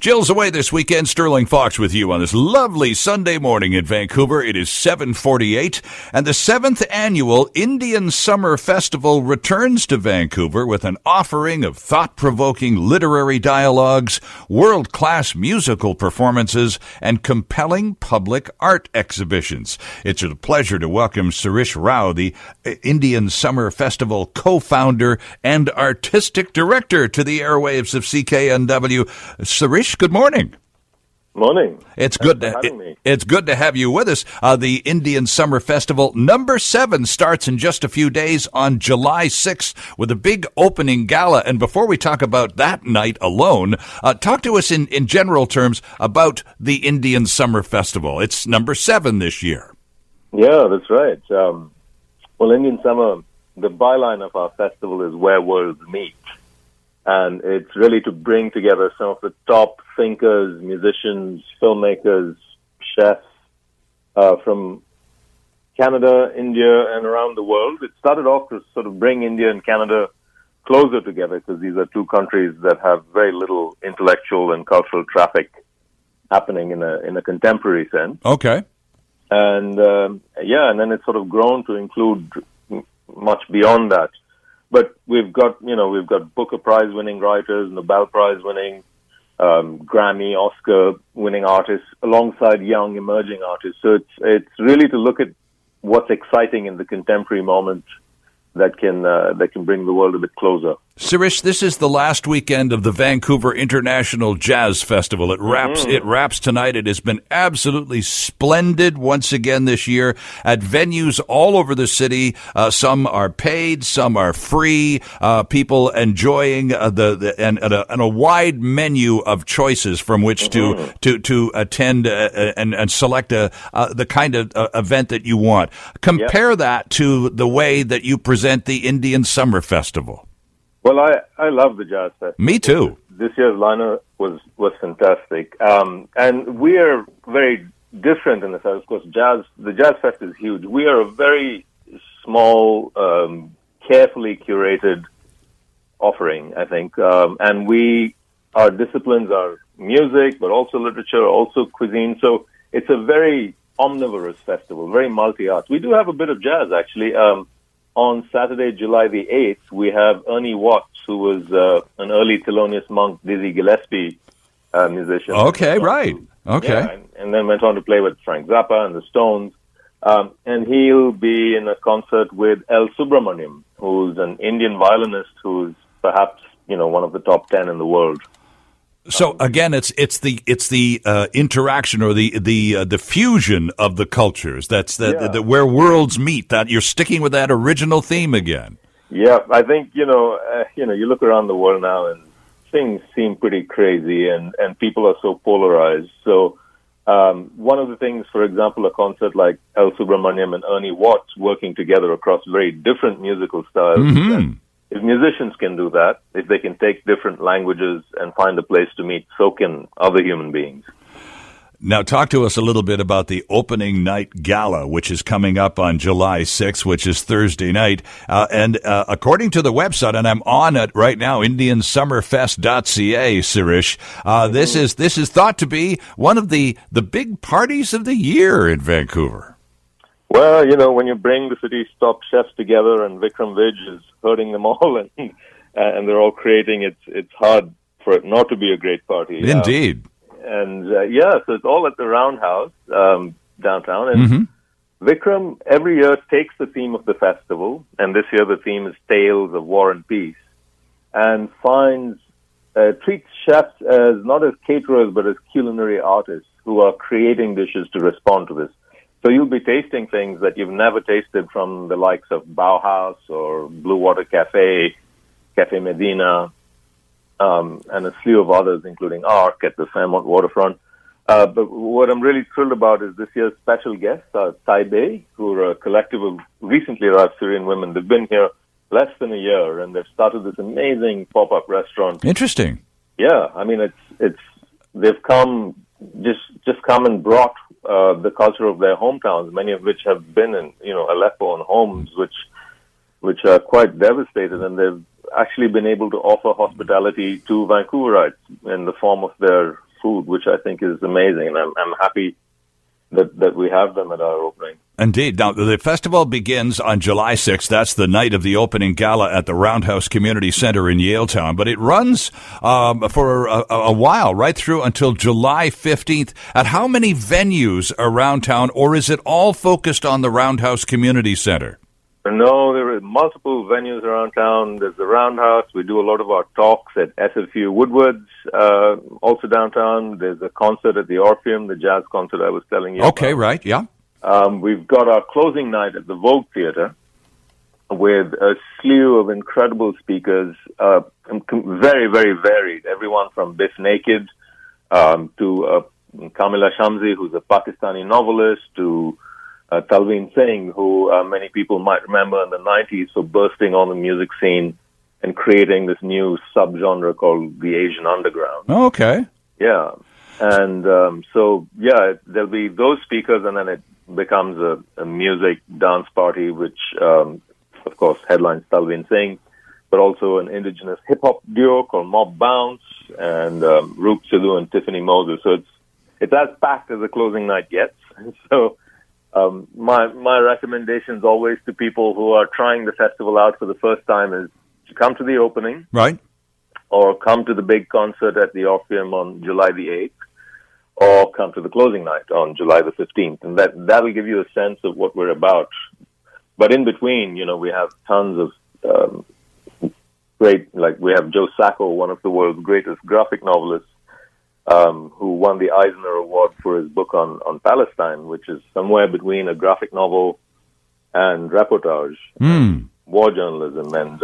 Jill's away this weekend. Sterling Fox with you on this lovely Sunday morning in Vancouver. It is 7:48, and the 7th annual Indian Summer Festival returns to Vancouver with an offering of thought-provoking literary dialogues, world-class musical performances, and compelling public art exhibitions. It's a pleasure to welcome Sirish Rao, the Indian Summer Festival co-founder and artistic director, to the airwaves of CKNW. Sirish, good morning. Morning. It's good to have you with us. The Indian Summer Festival number 7 starts in just a few days on July 6th with a big opening gala. And before we talk about that night alone, talk to us in general terms about the Indian Summer Festival. It's number 7 this year. Yeah, that's right. Well, Indian Summer, the byline of our festival is where worlds meet. And it's really to bring together some of the top thinkers, musicians, filmmakers, chefs from Canada, India, and around the world. It started off to sort of bring India and Canada closer together because these are two countries that have very little intellectual and cultural traffic happening in a contemporary sense. Okay. And, and then it's sort of grown to include much beyond that. But we've got Booker Prize winning writers, Nobel Prize winning, Grammy, Oscar winning artists alongside young emerging artists. So it's really to look at what's exciting in the contemporary moment that can bring the world a bit closer. Sirish, this is the last weekend of the Vancouver International Jazz Festival. It wraps tonight. It has been absolutely splendid once again this year at venues all over the city. Some are paid, some are free. People enjoying and a wide menu of choices from which to attend and select the kind of event that you want. Compare that to the way that you present the Indian Summer Festival. Well, I love the Jazz Festival. Me too. This year's lineup was fantastic. And we are very different in the sense, of course, the Jazz Fest is huge. We are a very small, carefully curated offering, I think. And our disciplines are music, but also literature, also cuisine. So it's a very omnivorous festival, very multi-art. We do have a bit of jazz, actually. On Saturday, July the 8th, we have Ernie Watts, who was an early Thelonious Monk, Dizzy Gillespie musician. Okay, right. Okay. Yeah, and then went on to play with Frank Zappa and the Stones. And he'll be in a concert with L. Subramaniam, who's an Indian violinist who's perhaps, one of the top 10 in the world. So again, it's the interaction or the fusion of the cultures. That's where worlds meet. That you're sticking with that original theme again. Yeah, I think you look around the world now and things seem pretty crazy, and people are so polarized. So one of the things, for example, a concert like L. Subramaniam and Ernie Watts working together across very different musical styles. Mm-hmm. If musicians can do that, if they can take different languages and find a place to meet, so can other human beings. Now, talk to us a little bit about the opening night gala, which is coming up on July 6th, which is Thursday night. And according to the website, and I'm on it right now, Indiansummerfest.ca, Sirish, this is thought to be one of the big parties of the year in Vancouver. Well, when you bring the city's top chefs together and Vikram Vij is herding them all and they're all creating, it's hard for it not to be a great party. Indeed. So it's all at the Roundhouse downtown. And Vikram, every year, takes the theme of the festival, and this year the theme is Tales of War and Peace, and treats chefs as not as caterers but as culinary artists who are creating dishes to respond to this. So you'll be tasting things that you've never tasted from the likes of Bauhaus or Blue Water Cafe, Cafe Medina, and a slew of others, including Arc at the Fairmont Waterfront. But what I'm really thrilled about is this year's special guests are Tai Bei, who are a collective of recently arrived Syrian women. They've been here less than a year, and they've started this amazing pop-up restaurant. Interesting. Yeah, I mean, they've come and brought the culture of their hometowns, many of which have been in Aleppo and Homs, which are quite devastated, and they've actually been able to offer hospitality to Vancouverites in the form of their food, which I think is amazing. And I'm happy that we have them at our opening. Indeed. Now, the festival begins on July 6th. That's the night of the opening gala at the Roundhouse Community Center in Yaletown. But it runs for a while, right through until July 15th. At how many venues around town, or is it all focused on the Roundhouse Community Center? No, there are multiple venues around town. There's the Roundhouse. We do a lot of our talks at SFU Woodwards, also downtown. There's a concert at the Orpheum, the jazz concert I was telling you about. Right, yeah. We've got our closing night at the Vogue Theatre with a slew of incredible speakers, very, very varied. Everyone from Biff Naked to Kamila Shamsi, who's a Pakistani novelist, to Talvin Singh, who many people might remember in the 90s for bursting on the music scene and creating this new subgenre called the Asian Underground. Oh, okay. Yeah. And so, there'll be those speakers, and then it becomes a music dance party, which, of course, headlines Talvin Singh, but also an indigenous hip-hop duo called Mob Bounce, and Rook Sulu and Tiffany Moses. So it's as packed as the closing night gets. So my recommendations always to people who are trying the festival out for the first time is to come to the opening. Right. Or come to the big concert at the Orpheum on July the 8th. Or come to the closing night on July the 15th. And that'll give you a sense of what we're about. But in between, you know, we have tons of great, like we have Joe Sacco, one of the world's greatest graphic novelists, who won the Eisner Award for his book on Palestine, which is somewhere between a graphic novel and reportage, war journalism. And,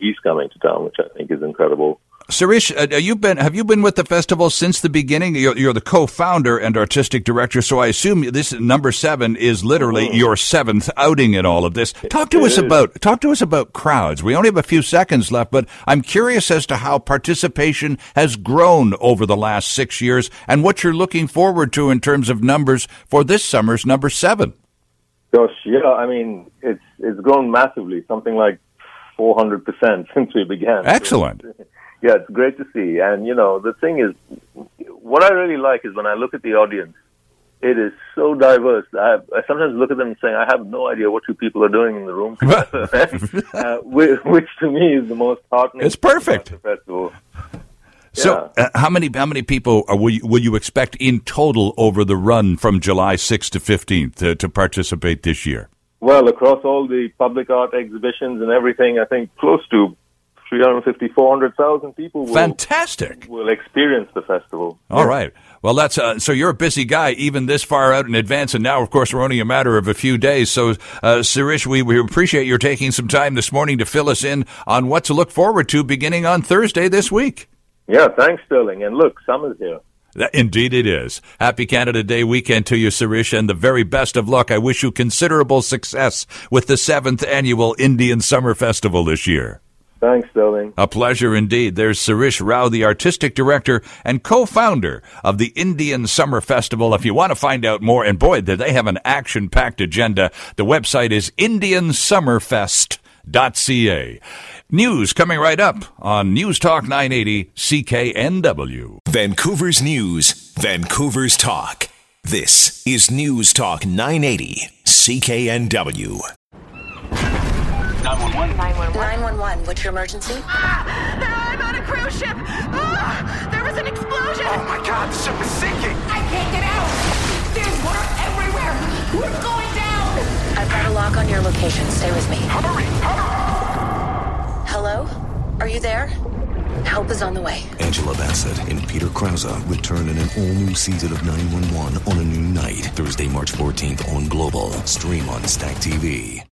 he's coming to town, which I think is incredible. Sirish, have you been with the festival since the beginning? You're the co-founder and artistic director, so I assume this number 7 is literally your seventh outing in all of this. Talk to us about crowds. We only have a few seconds left, but I'm curious as to how participation has grown over the last 6 years and what you're looking forward to in terms of numbers for this summer's number 7. Gosh, yeah, I mean, it's grown massively, something like 400% since we began. Excellent. Yeah, it's great to see. And, you know, the thing is, what I really like is when I look at the audience, it is so diverse. I sometimes look at them and say, I have no idea what you people are doing in the room together, which to me is the most heartening. It's perfect. Festival. So how many people will you expect in total over the run from July 6th to 15th to participate this year? Well, across all the public art exhibitions and everything, I think close to 350,000, 400,000 people will experience the festival. All right. Well, that's so you're a busy guy even this far out in advance, and now, of course, we're only a matter of a few days. So, Sirish, we appreciate your taking some time this morning to fill us in on what to look forward to beginning on Thursday this week. Yeah, thanks, Sterling. And look, summer's here. Indeed it is. Happy Canada Day weekend to you, Sirish, and the very best of luck. I wish you considerable success with the 7th annual Indian Summer Festival this year. Thanks, Sterling. A pleasure indeed. There's Sirish Rao, the artistic director and co-founder of the Indian Summer Festival. If you want to find out more, and boy, they have an action-packed agenda. The website is Indiansummerfest.ca. News coming right up on News Talk 980 CKNW. Vancouver's news, Vancouver's talk. This is News Talk 980 CKNW. 911. 911. What's your emergency? I'm on a cruise ship. There was an explosion. Oh my God, the ship is sinking. I can't get out. There's water everywhere. We're going down. I've got a lock on your location. Stay with me. Hurry. Hello? Are you there? Help is on the way. Angela Bassett and Peter Krause return in an all-new season of 911 on a new night. Thursday, March 14th on Global. Stream on Stack TV.